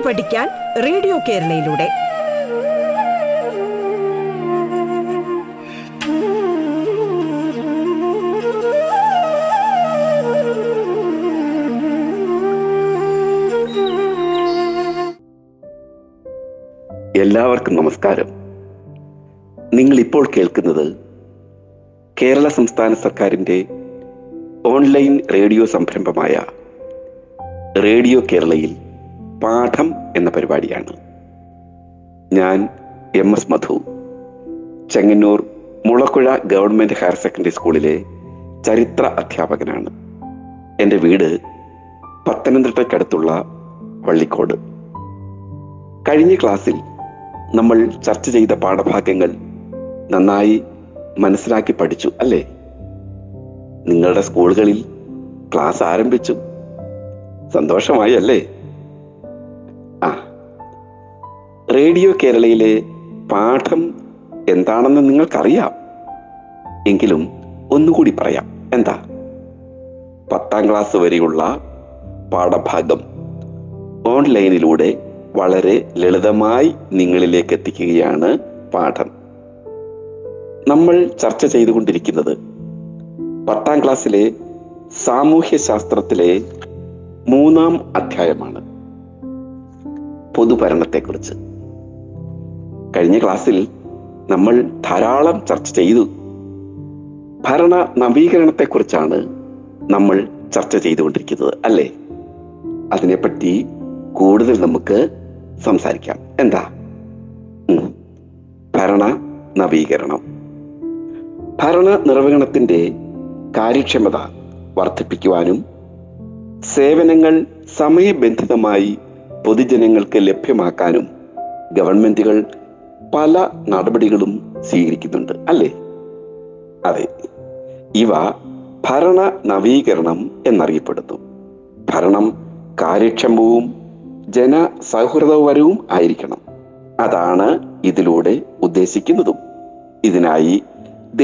കേട്ടു പഠിക്കാൻ റേഡിയോ കേരളയിലൂടെ. എല്ലാവർക്കും നമസ്കാരം. നിങ്ങൾ ഇപ്പോൾ കേൾക്കുന്നത് കേരള സംസ്ഥാന സർക്കാരിൻ്റെ ഓൺലൈൻ റേഡിയോ സംരംഭമായ റേഡിയോ കേരളയിൽ പാഠം എന്ന പരിപാടിയാണ്. ഞാൻ M S Madhu, Chengannur Mulakuzha government higher secondary സ്കൂളിലെ ചരിത്ര അധ്യാപകനാണ്. എൻ്റെ വീട് പത്തനംതിട്ടയ്ക്കടുത്തുള്ള വള്ളിക്കോട്. കഴിഞ്ഞ ക്ലാസ്സിൽ നമ്മൾ ചർച്ച ചെയ്ത പാഠഭാഗങ്ങൾ നന്നായി മനസ്സിലാക്കി പഠിച്ചു അല്ലേ? നിങ്ങളുടെ സ്കൂളുകളിൽ ക്ലാസ് ആരംഭിച്ചു. സന്തോഷമായി അല്ലേ? റേഡിയോ കേരളയിലെ പാഠം എന്താണെന്ന് നിങ്ങൾക്കറിയാം. എങ്കിലും ഒന്നുകൂടി പറയാം. എന്താ? 10ാം ക്ലാസ് വരെയുള്ള പാഠഭാഗം ഓൺലൈനിലൂടെ വളരെ ലളിതമായി നിങ്ങളിലേക്ക് എത്തിക്കുകയാണ് പാഠം. നമ്മൾ ചർച്ച ചെയ്തുകൊണ്ടിരിക്കുന്നത് 10ാം ക്ലാസ്സിലെ സാമൂഹ്യശാസ്ത്രത്തിലെ 3ാം അധ്യായമാണ്, പൊതുഭരണത്തെക്കുറിച്ച്. കഴിഞ്ഞ ക്ലാസ്സിൽ നമ്മൾ ധാരാളം ചർച്ച ചെയ്തു. ഭരണ നവീകരണത്തെക്കുറിച്ചാണ് നമ്മൾ ചർച്ച ചെയ്തുകൊണ്ടിരിക്കുന്നത് അല്ലേ? അതിനെപ്പറ്റി കൂടുതൽ നമുക്ക് സംസാരിക്കാം. എന്താ ഭരണ നവീകരണം? ഭരണ നിർവഹണത്തിൻ്റെ കാര്യക്ഷമത വർദ്ധിപ്പിക്കുവാനും സേവനങ്ങൾ സമയബന്ധിതമായി പൊതുജനങ്ങൾക്ക് ലഭ്യമാക്കാനും ഗവൺമെന്റുകൾ പല നടപടികളും സ്വീകരിക്കുന്നുണ്ട് അല്ലേ? അതെ, ഇവ ഭരണ നവീകരണം എന്നറിയപ്പെടുന്നു. ഭരണം കാര്യക്ഷമവും ജനസൗഹൃദപരവും ആയിരിക്കണം, അതാണ് ഇതിലൂടെ ഉദ്ദേശിക്കുന്നതും. ഇതിനായി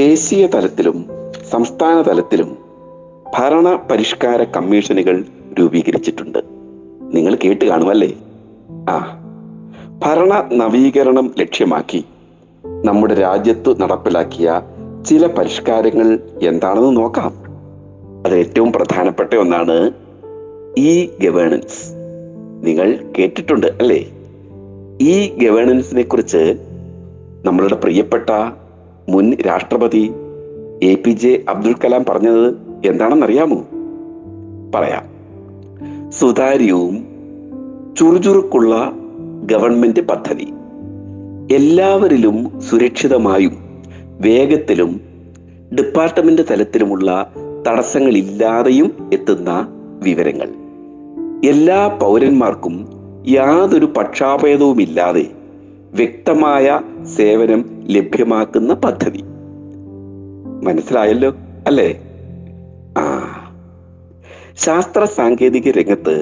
ദേശീയ തലത്തിലും സംസ്ഥാന തലത്തിലും ഭരണ പരിഷ്കാര കമ്മീഷനുകൾ രൂപീകരിച്ചിട്ടുണ്ട്. നിങ്ങൾ കേട്ട് കാണുമല്ലേ? ഭരണ നവീകരണം ലക്ഷ്യമാക്കി നമ്മുടെ രാജ്യത്ത് നടപ്പിലാക്കിയ ചില പരിഷ്കാരങ്ങൾ എന്താണെന്ന് നോക്കാം. അത് ഏറ്റവും പ്രധാനപ്പെട്ട ഒന്നാണ് ഇ ഗവേണൻസ്. നിങ്ങൾ കേട്ടിട്ടുണ്ട് അല്ലേ? ഇ ഗവേണൻസിനെ കുറിച്ച് നമ്മളുടെ പ്രിയപ്പെട്ട മുൻ രാഷ്ട്രപതി APJ അബ്ദുൽ കലാം പറഞ്ഞത് എന്താണെന്നറിയാമോ? പറയാം. സുതാര്യവും ചുറുചുറുക്കുള്ള ഗവൺമെന്റ് പദ്ധതി എല്ലാവരിലും സുരക്ഷിതമായും വേഗത്തിലും ഡിപ്പാർട്ട്മെന്റ് തലത്തിലുമുള്ള തടസ്സങ്ങളില്ലാതെയും എത്തുന്ന വിവരങ്ങൾ എല്ലാ പൗരന്മാർക്കും യാതൊരു പക്ഷാഭേദവുമില്ലാതെ വ്യക്തമായ സേവനം ലഭ്യമാക്കുന്ന പദ്ധതി. മനസ്സിലായല്ലോ അല്ലേ? ശാസ്ത്ര സാങ്കേതിക രംഗത്ത്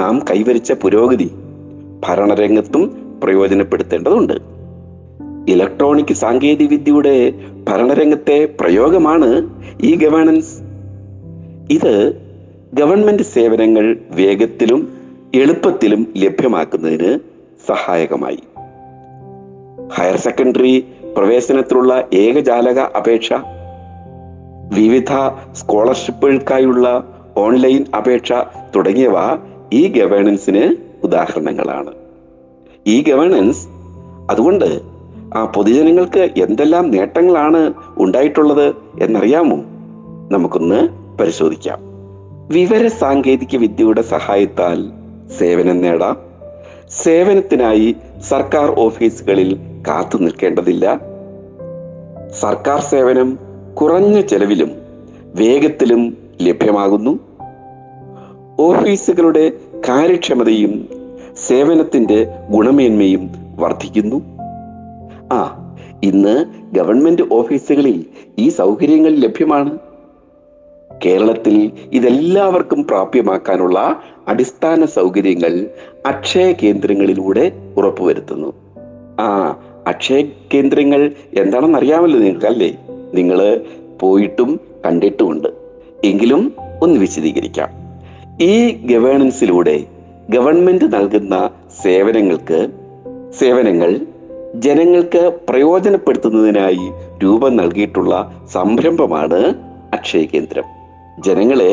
നാം കൈവരിച്ച പുരോഗതി ഭരണരംഗത്തും പ്രയോജനപ്പെടുത്തേണ്ടതുണ്ട്. ഇലക്ട്രോണിക് സാങ്കേതികവിദ്യയുടെ ഭരണരംഗത്തെ പ്രയോഗമാണ് ഈ ഗവേണൻസ്. ഇത് ഗവൺമെന്റ് സേവനങ്ങൾ വേഗത്തിലും എളുപ്പത്തിലും ലഭ്യമാക്കുന്നതിന് സഹായകമായി. ഹയർ സെക്കൻഡറി പ്രവേശനത്തിലുള്ള ഏകജാലക അപേക്ഷ, വിവിധ സ്കോളർഷിപ്പുകൾക്കായുള്ള ഓൺലൈൻ അപേക്ഷ തുടങ്ങിയവ ഈ ഗവേണൻസിന് ഉദാഹരണങ്ങളാണ്. ഈ ഗവേണൻസ് അതുകൊണ്ട് പൊതുജനങ്ങൾക്ക് എന്തെല്ലാം നേട്ടങ്ങളാണ് ഉണ്ടായിട്ടുള്ളത് എന്നറിയാമോ? നമുക്കൊന്ന് പരിശോധിക്കാം. വിവര സാങ്കേതിക വിദ്യയുടെ സഹായത്താൽ സേവനം നേടാം. സേവനത്തിനായി സർക്കാർ ഓഫീസുകളിൽ കാത്തു നിൽക്കേണ്ടതില്ല. സർക്കാർ സേവനം കുറഞ്ഞ ചെലവിലും വേഗത്തിലും ലഭ്യമാകുന്നു. ഓഫീസുകളുടെ കാര്യക്ഷമതയും സേവനത്തിൻ്റെ ഗുണമേന്മയും വർദ്ധിക്കുന്നു. ഇന്ന് ഗവൺമെന്റ് ഓഫീസുകളിൽ ഈ സൗകര്യങ്ങൾ ലഭ്യമാണ്. കേരളത്തിൽ ഇതെല്ലാവർക്കും പ്രാപ്യമാക്കാനുള്ള അടിസ്ഥാന സൗകര്യങ്ങൾ അക്ഷയ കേന്ദ്രങ്ങളിലൂടെ ഉറപ്പുവരുത്തുന്നു. അക്ഷയ കേന്ദ്രങ്ങൾ എന്താണെന്ന് അറിയാമല്ലോ നിങ്ങൾക്കല്ലേ? നിങ്ങൾ പോയിട്ടും കണ്ടിട്ടുമുണ്ട്. എങ്കിലും ഒന്ന് വിശദീകരിക്കാം. ഈ ഗവേണൻസിലൂടെ ഗവൺമെന്റ് നൽകുന്ന സേവനങ്ങൾ ജനങ്ങൾക്ക് പ്രയോജനപ്പെടുത്തുന്നതിനായി രൂപം നൽകിയിട്ടുള്ള സംരംഭമാണ് അക്ഷയ കേന്ദ്രം. ജനങ്ങളെ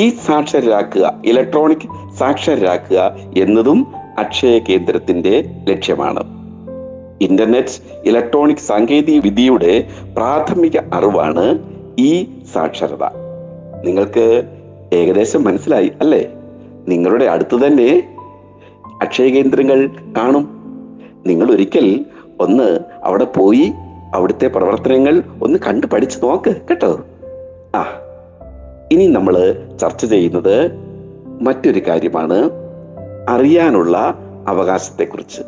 ഈ സാക്ഷരരാക്കുക, ഇലക്ട്രോണിക് സാക്ഷരരാക്കുക എന്നതും അക്ഷയ കേന്ദ്രത്തിന്റെ ലക്ഷ്യമാണ്. ഇന്റർനെറ്റ്, ഇലക്ട്രോണിക് സാങ്കേതിക വിദ്യയുടെ പ്രാഥമിക അറിവാണ് ഈ സാക്ഷരത. നിങ്ങൾക്ക് ഏകദേശം മനസ്സിലായി അല്ലേ? നിങ്ങളുടെ അടുത്ത് തന്നെ അക്ഷയ കേന്ദ്രങ്ങൾ കാണും. നിങ്ങൾ ഒരിക്കൽ ഒന്ന് അവിടെ പോയി അവിടുത്തെ പ്രവർത്തനങ്ങൾ ഒന്ന് കണ്ടു പഠിച്ചു നോക്ക് കേട്ടോ. ഇനി നമ്മൾ ചർച്ച ചെയ്യുന്നത് മറ്റൊരു കാര്യമാണ്, അറിയാനുള്ള അവകാശത്തെക്കുറിച്ച്,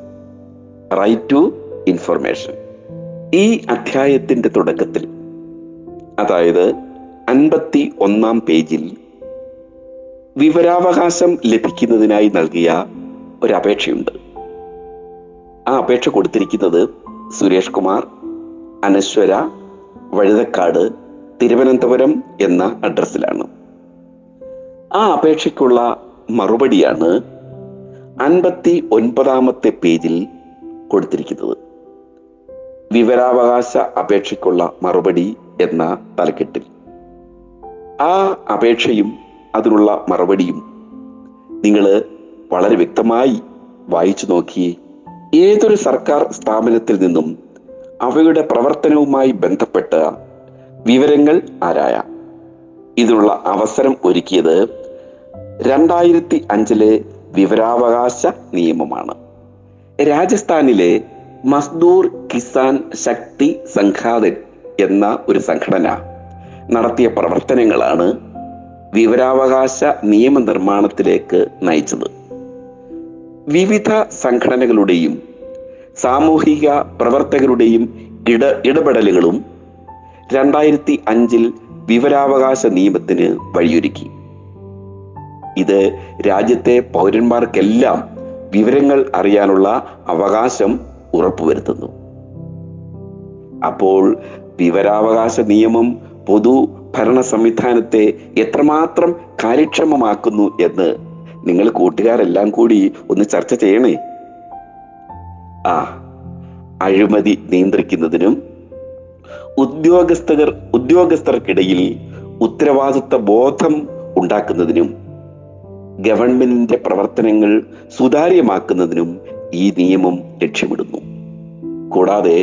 റൈറ്റ് ടു ഇൻഫർമേഷൻ. ഈ അധ്യായത്തിൻ്റെ തുടക്കത്തിൽ, അതായത് 51ാം പേജിൽ വിവരാവകാശം ലഭിക്കുന്നതിനായി നൽകിയ ഒരപേക്ഷയുണ്ട്. ആ അപേക്ഷ കൊടുത്തിരിക്കുന്നത് സുരേഷ് കുമാർ, അനശ്വര വഴുതക്കാട്, തിരുവനന്തപുരം എന്ന അഡ്രസ്സിലാണ്. ആ അപേക്ഷയ്ക്കുള്ള മറുപടിയാണ് 59ാമത്തെ പേജിൽ കൊടുത്തിരിക്കുന്നത്. വിവരാവകാശ അപേക്ഷയ്ക്കുള്ള മറുപടി എന്ന തലക്കെട്ടിൽ. ആ അപേക്ഷയും അതിനുള്ള മറുപടിയും നിങ്ങൾ വളരെ വ്യക്തമായി വായിച്ചു നോക്കിയേ. ഏതൊരു സർക്കാർ സ്ഥാപനത്തിൽ നിന്നും അവയുടെ പ്രവർത്തനവുമായി ബന്ധപ്പെട്ട വിവരങ്ങൾ ആരായാം. ഇതിനുള്ള അവസരം ഒരുക്കിയത് 2005 വിവരാവകാശ നിയമമാണ്. രാജസ്ഥാനിലെ മസ്ദൂർ കിസാൻ ശക്തി സംഘാതൻ എന്ന ഒരു സംഘടന നടത്തിയ പ്രവർത്തനങ്ങളാണ് വിവരാവകാശ നിയമനിർമ്മാണത്തിലേക്ക് നയിച്ചത്. വിവിധ സംഘടനകളുടെയും സാമൂഹിക പ്രവർത്തകരുടെയും ഇടപെടലുകളും 2005 വിവരാവകാശ നിയമത്തിന് വഴിയൊരുക്കി. ഇത് രാജ്യത്തെ പൗരന്മാർക്കെല്ലാം വിവരങ്ങൾ അറിയാനുള്ള അവകാശം ഉറപ്പുവരുത്തുന്നു. അപ്പോൾ വിവരാവകാശ നിയമം പൊതു ഭരണ സംവിധാനത്തെ എത്രമാത്രം കാര്യക്ഷമമാക്കുന്നു എന്ന് നിങ്ങൾ കൂട്ടുകാരെല്ലാം കൂടി ഒന്ന് ചർച്ച ചെയ്യണേ. അഴിമതി നിയന്ത്രിക്കുന്നതിനും ഉദ്യോഗസ്ഥർക്കിടയിൽ ഉത്തരവാദിത്വ ബോധം ഉണ്ടാക്കുന്നതിനും ഗവൺമെന്റിന്റെ പ്രവർത്തനങ്ങൾ സുതാര്യമാക്കുന്നതിനും ഈ നിയമം ലക്ഷ്യമിടുന്നു. കൂടാതെ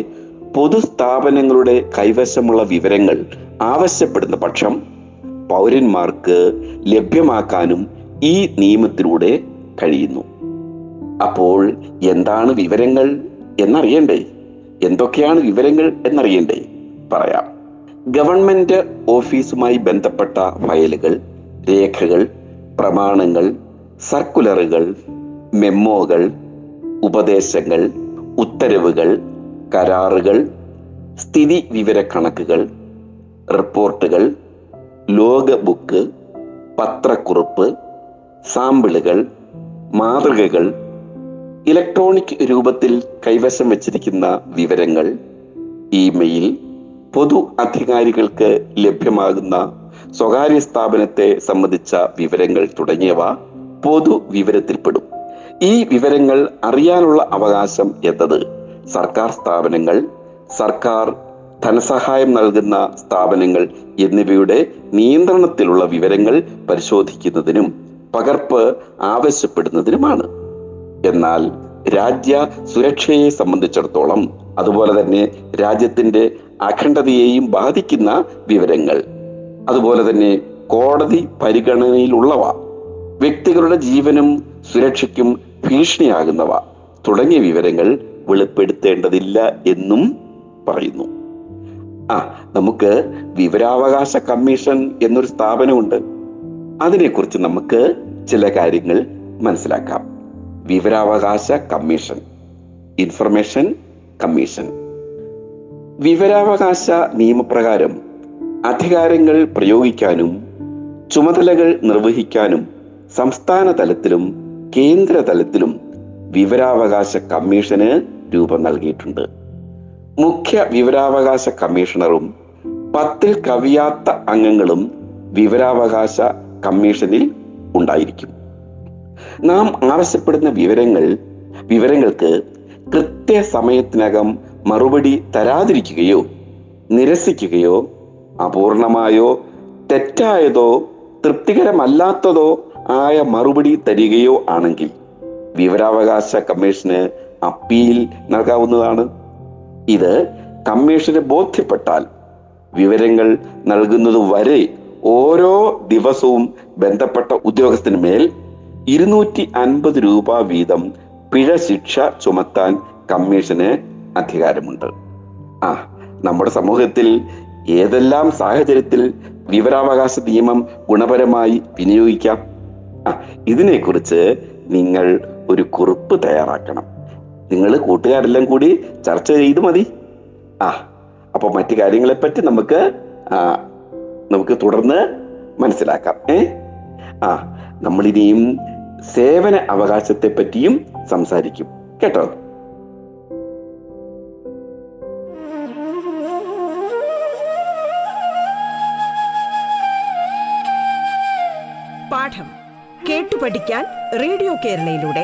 പൊതുസ്ഥാപനങ്ങളുടെ കൈവശമുള്ള വിവരങ്ങൾ ആവശ്യപ്പെടുന്ന പക്ഷം പൗരന്മാർക്ക് ലഭ്യമാക്കാനും ഈ നിയമത്തിലൂടെ കഴിയുന്നു. അപ്പോൾ എന്താണ് വിവരങ്ങൾ എന്നറിയണ്ടേ? എന്തൊക്കെയാണ് വിവരങ്ങൾ എന്നറിയണ്ടേ? പറയാം. ഗവൺമെന്റ് ഓഫീസുമായി ബന്ധപ്പെട്ട ഫയലുകൾ, രേഖകൾ, പ്രമാണങ്ങൾ, സർക്കുലറുകൾ, മെമ്മോകൾ, ഉപദേശങ്ങൾ, ഉത്തരവുകൾ, കരാറുകൾ, സ്ഥിതി വിവര കണക്കുകൾ, റിപ്പോർട്ടുകൾ, ലോഗ് ബുക്ക്, പത്രക്കുറിപ്പ്, സാമ്പിളുകൾ, മാതൃകകൾ, ഇലക്ട്രോണിക് രൂപത്തിൽ കൈവശം വച്ചിരിക്കുന്ന വിവരങ്ങൾ, ഇമെയിൽ, പൊതു അധികാരികൾക്ക് ലഭ്യമാകുന്ന സ്വകാര്യ സ്ഥാപനത്തെ സംബന്ധിച്ച വിവരങ്ങൾ തുടങ്ങിയവ പൊതു വിവരത്തിൽപ്പെടും. ഈ വിവരങ്ങൾ അറിയാനുള്ള അവകാശം എന്നത് സർക്കാർ സ്ഥാപനങ്ങൾ, സർക്കാർ ധനസഹായം നൽകുന്ന സ്ഥാപനങ്ങൾ എന്നിവയുടെ നിയന്ത്രണത്തിലുള്ള വിവരങ്ങൾ പരിശോധിക്കുന്നതിനും പകർപ്പ് ആവശ്യപ്പെടുന്നതിനുമാണ്. എന്നാൽ രാജ്യ സുരക്ഷയെ സംബന്ധിച്ചിടത്തോളം, അതുപോലെ തന്നെ രാജ്യത്തിന്റെ അഖണ്ഡതയെയും ബാധിക്കുന്ന വിവരങ്ങൾ, അതുപോലെ തന്നെ കോടതി പരിഗണനയിലുള്ളവ, വ്യക്തികളുടെ ജീവനും സുരക്ഷയ്ക്കും ഭീഷണിയാകുന്നവ തുടങ്ങിയ വിവരങ്ങൾ വെളിപ്പെടുത്തേണ്ടതില്ല എന്നും പറയുന്നു. നമുക്ക് വിവരാവകാശ കമ്മീഷൻ എന്നൊരു സ്ഥാപനമുണ്ട്. അതിനെക്കുറിച്ച് നമുക്ക് ചില കാര്യങ്ങൾ മനസ്സിലാക്കാം. വിവരാവകാശ കമ്മീഷൻ, ഇൻഫർമേഷൻ കമ്മീഷൻ. വിവരാവകാശ നിയമപ്രകാരം അധികാരങ്ങൾ പ്രയോഗിക്കാനും ചുമതലകൾ നിർവഹിക്കാനും സംസ്ഥാന തലത്തിലും കേന്ദ്ര തലത്തിലും വിവരാവകാശ കമ്മീഷന് രൂപം നൽകിയിട്ടുണ്ട്. മുഖ്യ വിവരാവകാശ കമ്മീഷണറും 10 കവിയാത്ത അംഗങ്ങളും വിവരാവകാശ കമ്മീഷനിൽ ഉണ്ടായിരിക്കും. നാം ആവശ്യപ്പെടുന്ന വിവരങ്ങൾക്ക് കൃത്യസമയത്തിനകം മറുപടി തരാതിരിക്കുകയോ നിരസിക്കുകയോ അപൂർണമായോ തെറ്റായതോ തൃപ്തികരമല്ലാത്തതോ ആയ മറുപടി തരികയോ ആണെങ്കിൽ വിവരാവകാശ കമ്മീഷന് അപ്പീൽ നൽകാവുന്നതാണ്. ഇത് കമ്മീഷന് ബോധ്യപ്പെട്ടാൽ വിവരങ്ങൾ നൽകുന്നതുവരെ ഓരോ ദിവസവും ബന്ധപ്പെട്ട ഉദ്യോഗസ്ഥന് മേൽ 250 രൂപ വീതം പിഴ ശിക്ഷ ചുമത്താൻ കമ്മീഷന് അധികാരമുണ്ട്. നമ്മുടെ സമൂഹത്തിൽ ഏതെല്ലാം സാഹചര്യത്തിൽ വിവരാവകാശ നിയമം ഗുണപരമായി വിനിയോഗിക്കാം, ഇതിനെക്കുറിച്ച് നിങ്ങൾ ഒരു കുറിപ്പ് തയ്യാറാക്കണം. നിങ്ങൾ കൂട്ടുകാരെല്ലാം കൂടി ചർച്ച ചെയ്ത് മതി. അപ്പോൾ മറ്റു കാര്യങ്ങളെപ്പറ്റി നമുക്ക് തുടർന്ന് മനസ്സിലാക്കാം. നമ്മളിനിയും സേവന അവകാശത്തെ പറ്റിയും സംസാരിക്കും കേട്ടോ. പാഠം കേട്ടു പഠിക്കാൻ റേഡിയോ കേരളയിലൂടെ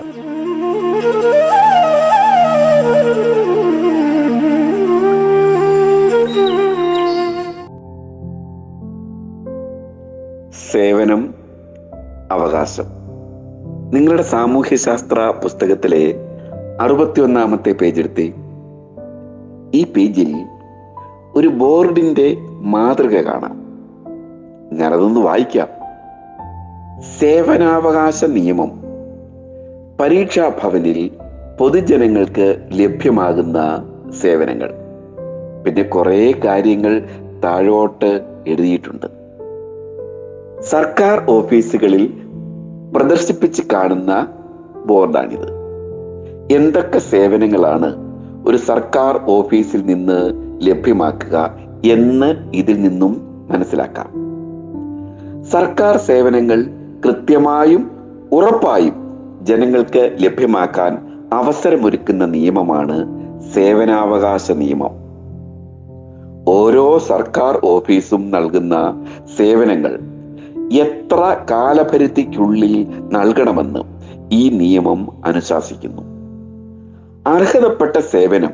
സേവനം അവകാശം. നിങ്ങളുടെ സാമൂഹ്യശാസ്ത്ര പുസ്തകത്തിലെ 61-ാമത്തെ പേജെടുത്ത് ഈ പേജിൽ ഒരു ബോർഡിന്റെ മാതൃക കാണാം. ഞാനതൊന്ന് വായിക്കാം. സേവനാവകാശ നിയമം പരീക്ഷാ ഭവനിൽ പൊതുജനങ്ങൾക്ക് ലഭ്യമാകുന്ന സേവനങ്ങൾ. പിന്നെ കുറേ കാര്യങ്ങൾ താഴോട്ട് എഴുതിയിട്ടുണ്ട്. സർക്കാർ ഓഫീസുകളിൽ പ്രദർശിപ്പിച്ച് കാണുന്ന ബോർഡാണിത്. എന്തൊക്കെ സേവനങ്ങളാണ് ഒരു സർക്കാർ ഓഫീസിൽ നിന്ന് ലഭ്യമാക്കുക എന്ന് ഇതിൽ നിന്നും മനസ്സിലാക്കാം. സർക്കാർ സേവനങ്ങൾ കൃത്യമായും ഉറപ്പായും ജനങ്ങൾക്ക് ലഭ്യമാക്കാൻ അവസരമൊരുക്കുന്ന നിയമമാണ് സേവനാവകാശ നിയമം. ഓരോ സർക്കാർ ഓഫീസും നൽകുന്ന സേവനങ്ങൾ എത്ര കാലപരിധിക്കുള്ളിൽ നൽകണമെന്ന് ഈ നിയമം അനുശാസിക്കുന്നു. അർഹതപ്പെട്ട സേവനം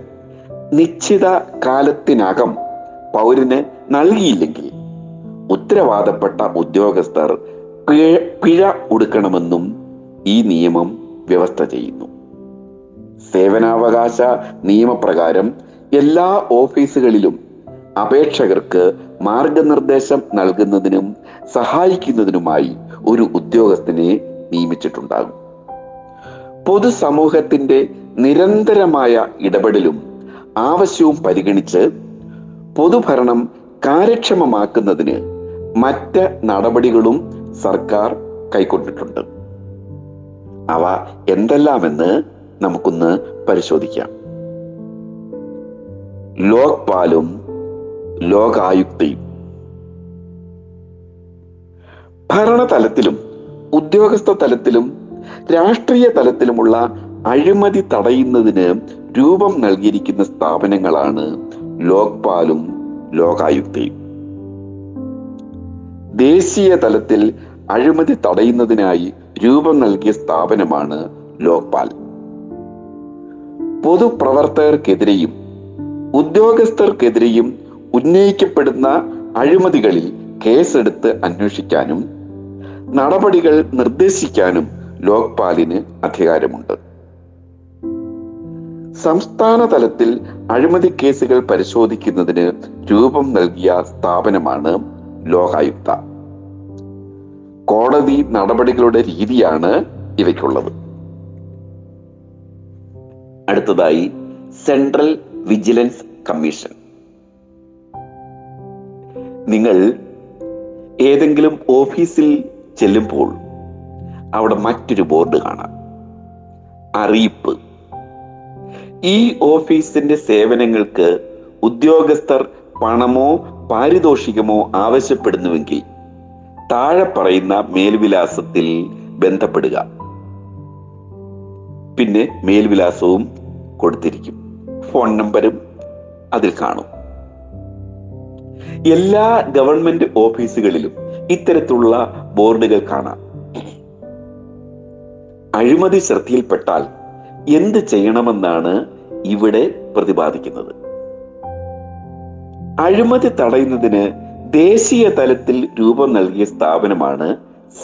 നിശ്ചിത കാലത്തിനകം പൗരന് നൽകിയില്ലെങ്കിൽ ഉത്തരവാദപ്പെട്ട ഉദ്യോഗസ്ഥർ പിഴ കൊടുക്കണമെന്നും ഈ നിയമം വ്യവസ്ഥ ചെയ്യുന്നു. സേവനാവകാശ നിയമപ്രകാരം എല്ലാ ഓഫീസുകളിലും അപേക്ഷകർക്ക് മാർഗനിർദ്ദേശം നൽകുന്നതിനും സഹായിക്കുന്നതിനുമായി ഒരു ഉദ്യോഗസ്ഥനെ നിയമിച്ചിട്ടുണ്ടാകും. പൊതുസമൂഹത്തിന്റെ നിരന്തരമായ ഇടപെടലും ആവശ്യവും പരിഗണിച്ച് പൊതുഭരണം കാര്യക്ഷമമാക്കുന്നതിന് മറ്റ് നടപടികളും സർക്കാർ കൈക്കൊണ്ടിട്ടുണ്ട്. അവ എന്തെല്ലാമെന്ന് നമുക്കൊന്ന് പരിശോധിക്കാം. ലോക്പാലും ലോകായുക്തയും. ഭരണതലത്തിലും ഉദ്യോഗസ്ഥ തലത്തിലും രാഷ്ട്രീയ തലത്തിലുമുള്ള അഴിമതി തടയുന്നതിന് രൂപം നൽകിയിരിക്കുന്ന സ്ഥാപനങ്ങളാണ് ലോക്പാലും ലോകായുക്തയും. ദേശീയ തലത്തിൽ അഴിമതി തടയുന്നതിനായി രൂപം നൽകിയ സ്ഥാപനമാണ് ലോക്പാൽ. പൊതുപ്രവർത്തകർക്കെതിരെയും ഉദ്യോഗസ്ഥർക്കെതിരെയും ഉന്നയിക്കപ്പെടുന്ന അഴിമതികളിൽ കേസെടുത്ത് അന്വേഷിക്കാനും നടപടികൾ നിർദ്ദേശിക്കാനും ലോക്പാലിന് അധികാരമുണ്ട്. സംസ്ഥാന തലത്തിൽ അഴിമതി കേസുകൾ പരിശോധിക്കുന്നതിന് രൂപം നൽകിയ സ്ഥാപനമാണ് ലോകായുക്ത. കോടതി നടപടികളുടെ രീതിയാണ് ഇവയ്ക്കുള്ളത്. അടുത്തതായി സെൻട്രൽ വിജിലൻസ് കമ്മീഷൻ. നിങ്ങൾ ഏതെങ്കിലും ഓഫീസിൽ ചെല്ലുമ്പോൾ അവിടെ മറ്റൊരു ബോർഡ് കാണാം, അറിയിപ്പ്. ഈ ഓഫീസിന്റെ സേവനങ്ങൾക്ക് ഉദ്യോഗസ്ഥർ പണമോ പാരിതോഷികമോ ആവശ്യപ്പെടുന്നുവെങ്കിൽ താഴെ പറയുന്ന മേൽവിലാസത്തിൽ ബന്ധപ്പെടുക. പിന്നെ മേൽവിലാസവും കൊടുത്തിരിക്കും, ഫോൺ നമ്പരും അതിൽ കാണും. എല്ലാ ഗവൺമെന്റ് ഓഫീസുകളിലും ഇത്തരത്തിലുള്ള ബോർഡുകൾ കാണാം. അഴിമതി ശ്രദ്ധയിൽപ്പെട്ടാൽ എന്ത് ചെയ്യണമെന്നാണ് ഇവിടെ പ്രതിപാദിക്കുന്നത്. അഴിമതി തടയുന്നതിന് ദേശീയ തലത്തിൽ രൂപം നൽകിയ സ്ഥാപനമാണ്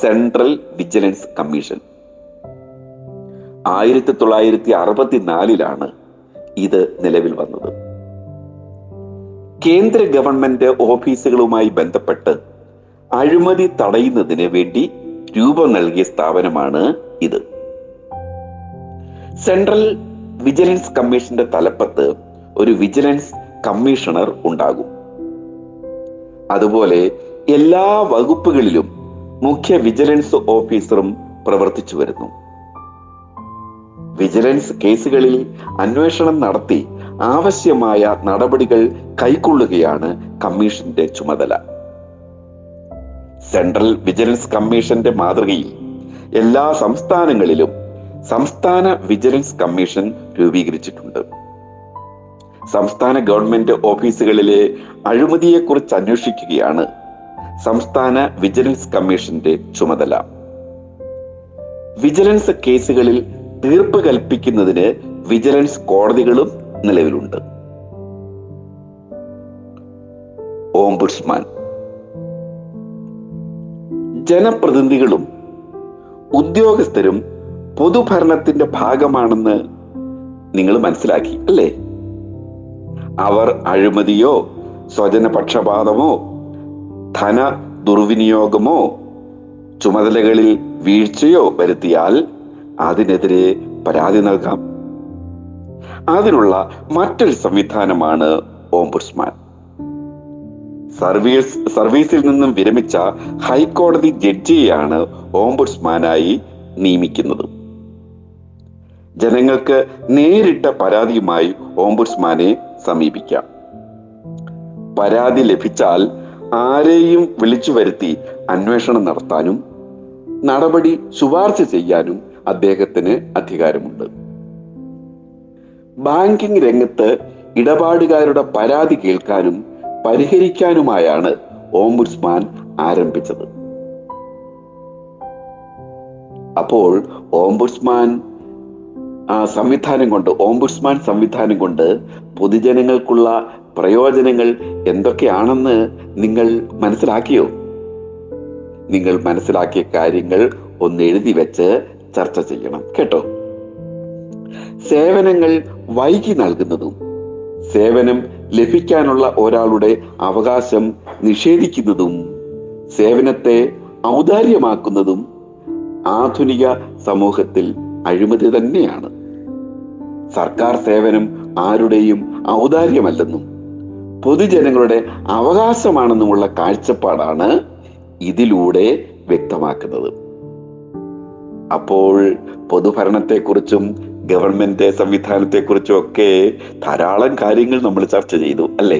സെൻട്രൽ വിജിലൻസ് കമ്മീഷൻ. 1964 ഇത് നിലവിൽ വന്നത്. കേന്ദ്ര ഗവൺമെന്റ് ഓഫീസുകളുമായി ബന്ധപ്പെട്ട് അഴിമതി തടയുന്നതിന് വേണ്ടി രൂപം നൽകിയ സ്ഥാപനമാണ് ഇത്. സെൻട്രൽ വിജിലൻസ് കമ്മീഷന്റെ തലപ്പത്ത് ഒരു വിജിലൻസ് കമ്മീഷണർ ഉണ്ടാകും. അതുപോലെ എല്ലാ വകുപ്പുകളിലും മുഖ്യ വിജിലൻസ് ഓഫീസറും പ്രവർത്തിച്ചു വരുന്നു. വിജിലൻസ് കേസുകളിൽ അന്വേഷണം നടത്തി ആവശ്യമായ നടപടികൾ കൈക്കൊള്ളുകയാണ് കമ്മീഷന്റെ ചുമതല. സെൻട്രൽ വിജിലൻസ് കമ്മീഷന്റെ മാതൃകയിൽ എല്ലാ സംസ്ഥാനങ്ങളിലും സംസ്ഥാന വിജിലൻസ് കമ്മീഷൻ രൂപീകരിച്ചിട്ടുണ്ട്. സംസ്ഥാന ഗവൺമെന്റ് ഓഫീസുകളിലെ അഴിമതിയെക്കുറിച്ച് അന്വേഷിക്കുകയാണ് സംസ്ഥാന വിജിലൻസ് കമ്മീഷന്റെ ചുമതല. വിജിലൻസ് കേസുകളിൽ തീർപ്പ് കൽപ്പിക്കുന്നതിന് വിജിലൻസ് കോടതികളും നിലവിലുണ്ട്. ഓംബുഡ്സ്മാൻ ജനപ്രതിനിധികളും ഉദ്യോഗസ്ഥരും പൊതുഭരണത്തിന്റെ ഭാഗമാണെന്ന് നിങ്ങൾ മനസ്സിലാക്കി അല്ലേ? അവർ അഴിമതിയോ സ്വജനപക്ഷപാതമോ ധന ദുർവിനിയോഗമോ ചുമതലകളിൽ വീഴ്ചയോ വരുത്തിയാൽ അതിനെതിരെ പരാതി നൽകാം. അതിനുള്ള മറ്റൊരു സംവിധാനമാണ് ഓംബുഡ്സ്മാൻ. സർവീസിൽ നിന്നും വിരമിച്ച ഹൈക്കോടതി ജഡ്ജിയെയാണ് ഓംബുഡ്സ്മാനായി നിയമിക്കുന്നത്. ജനങ്ങൾക്ക് നേരിട്ട പരാതിയുമായി ഓംബുഡ്സ്മാനെ സമീപിക്കാം. പരാതി ലഭിച്ചാൽ ആരെയും വിളിച്ചു വരുത്തി അന്വേഷണം നടത്താനും നടപടി ശുപാർശ ചെയ്യാനും അദ്ദേഹത്തിന് അധികാരമുണ്ട്. ബാങ്കിംഗ് രംഗത്ത് ഇടപാടുകാരുടെ പരാതി കേൾക്കാനും പരിഹരിക്കാനുമായാണ് ഓംബുഡ്സ്മാൻ ആരംഭിച്ചത്. അപ്പോൾ ഓംബുഡ്സ്മാൻ സംവിധാനം കൊണ്ട് പൊതുജനങ്ങൾക്കുള്ള പ്രയോജനങ്ങൾ എന്തൊക്കെയാണെന്ന് നിങ്ങൾ മനസ്സിലാക്കിയോ? നിങ്ങൾ മനസ്സിലാക്കിയ കാര്യങ്ങൾ ഒന്ന് എഴുതി വെച്ച് ചർച്ച ചെയ്യണം കേട്ടോ. സേവനങ്ങൾ വൈകി നൽകുന്നതും സേവനം ലഭിക്കാനുള്ള ഒരാളുടെ അവകാശം നിഷേധിക്കുന്നതും സേവനത്തെ ഔദാര്യമാക്കുന്നതും ആധുനിക സമൂഹത്തിൽ അഴിമതി തന്നെയാണ്. സർക്കാർ സേവനം ആരുടെയും ഔദാര്യമല്ലെന്നും പൊതുജനങ്ങളുടെ അവകാശമാണെന്നുമുള്ള കാഴ്ചപ്പാടാണ് ഇതിലൂടെ വ്യക്തമാക്കുന്നത്. അപ്പോൾ പൊതുഭരണത്തെക്കുറിച്ചും ഗവൺമെന്റ് സംവിധാനത്തെക്കുറിച്ചും ഒക്കെ ധാരാളം കാര്യങ്ങൾ നമ്മൾ ചർച്ച ചെയ്തു അല്ലേ?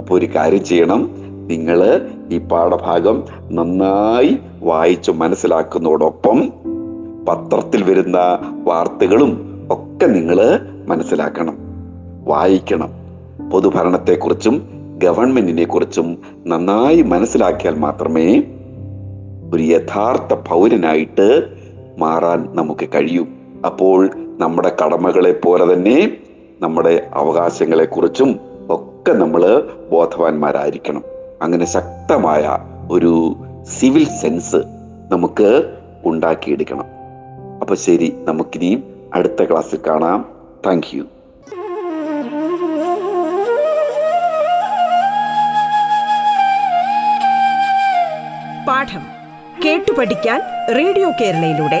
അപ്പോൾ ഒരു കാര്യം ചെയ്യണം, നിങ്ങൾ ഈ പാഠഭാഗം നന്നായി വായിച്ചു മനസ്സിലാക്കുന്നതോടൊപ്പം പത്രത്തിൽ വരുന്ന വാർത്തകളും ഒക്കെ നിങ്ങൾ മനസ്സിലാക്കണം, വായിക്കണം. പൊതുഭരണത്തെക്കുറിച്ചും ഗവൺമെന്റിനെ കുറിച്ചും നന്നായി മനസ്സിലാക്കിയാൽ മാത്രമേ ഒരു യഥാർത്ഥ പൗരനായിട്ട് മാറാൻ നമുക്ക് കഴിയൂ. അപ്പോൾ നമ്മുടെ കടമകളെ പോലെ തന്നെ നമ്മുടെ അവകാശങ്ങളെ കുറിച്ചും ഒക്കെ നമ്മൾ ബോധവാന്മാരായിരിക്കണം. അങ്ങനെ ശക്തമായ ഒരു സിവിൽ സെൻസ് നമുക്ക് ഉണ്ടാക്കിയെടുക്കണം. അപ്പോൾ ശരി, നമുക്കിനിയും അടുത്ത ക്ലാസ്സിൽ കാണാം. Thank you. പാഠം കേട്ടു പഠിക്കാൻ റേഡിയോ കേരളയിലൂടെ